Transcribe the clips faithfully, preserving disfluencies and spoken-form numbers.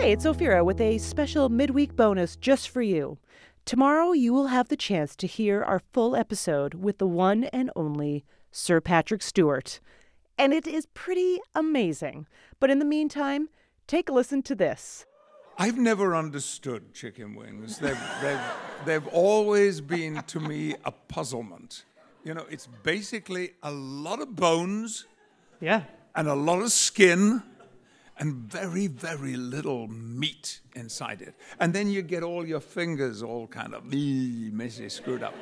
Hey, it's Ophira with a special midweek bonus just for you. Tomorrow you will have the chance to hear our full episode with the one and only Sir Patrick Stewart. And it is pretty amazing. But in the meantime, take a listen to this. I've never understood chicken wings. They've, they've, they've always been, to me, a puzzlement. You know, it's basically a lot of bones. Yeah. And a lot of skin. And very, very little meat inside it. And then you get all your fingers all kind of messy, screwed up.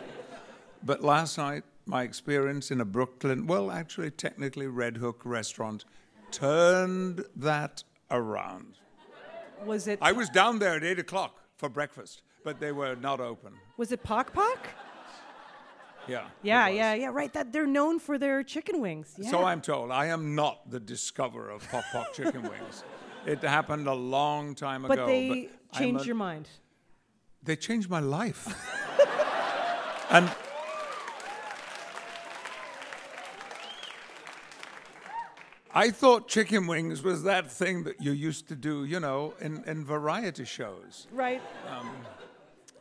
But last night, my experience in a Brooklyn, well, actually technically Red Hook restaurant, turned that around. Was it? I was down there at eight o'clock for breakfast, but they were not open. Was it Pok Pok? Yeah. Yeah, yeah, yeah, right. That they're known for their chicken wings. Yeah. So I'm told. I am not the discoverer of Pok Pok chicken wings. It happened a long time but ago. They but they changed a, your mind. They changed my life. And I thought chicken wings was that thing that you used to do, you know, in, in variety shows. Right. Um,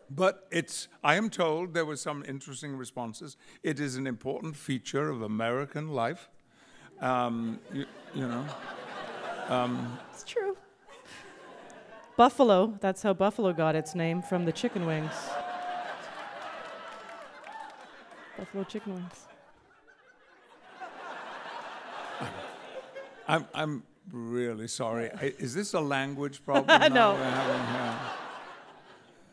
But it's, I am told, there were some interesting responses. It is an important feature of American life. Um, you, you know. Um, it's true. Buffalo, that's how Buffalo got its name, from the chicken wings. Buffalo chicken wings. I'm, I'm really sorry. I, is this a language problem? No. We're having here?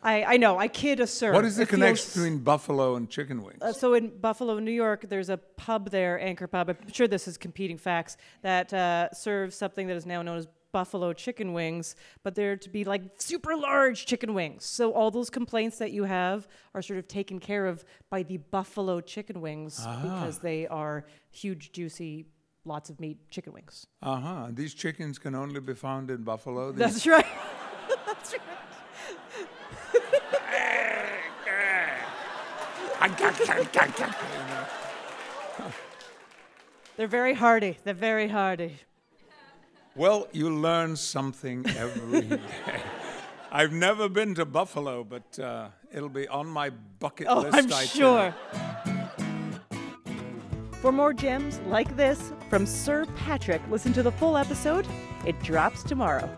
I, I know, I kid a sir. What is the it connection feels, between Buffalo and chicken wings? Uh, so in Buffalo, New York, there's a pub there, Anchor Pub, I'm sure this is competing facts, that uh, serves something that is now known as Buffalo chicken wings, but they're to be like super large chicken wings. So all those complaints that you have are sort of taken care of by the Buffalo chicken wings uh-huh. because they are huge, juicy, lots of meat chicken wings. Uh-huh, these chickens can only be found in Buffalo. These That's right. That's right. They're very hardy. They're very hardy. Well, you learn something every day. I've never been to Buffalo, but uh, it'll be on my bucket oh, list. Oh, I'm I sure. Think. For more gems like this from Sir Patrick, listen to the full episode. It drops tomorrow.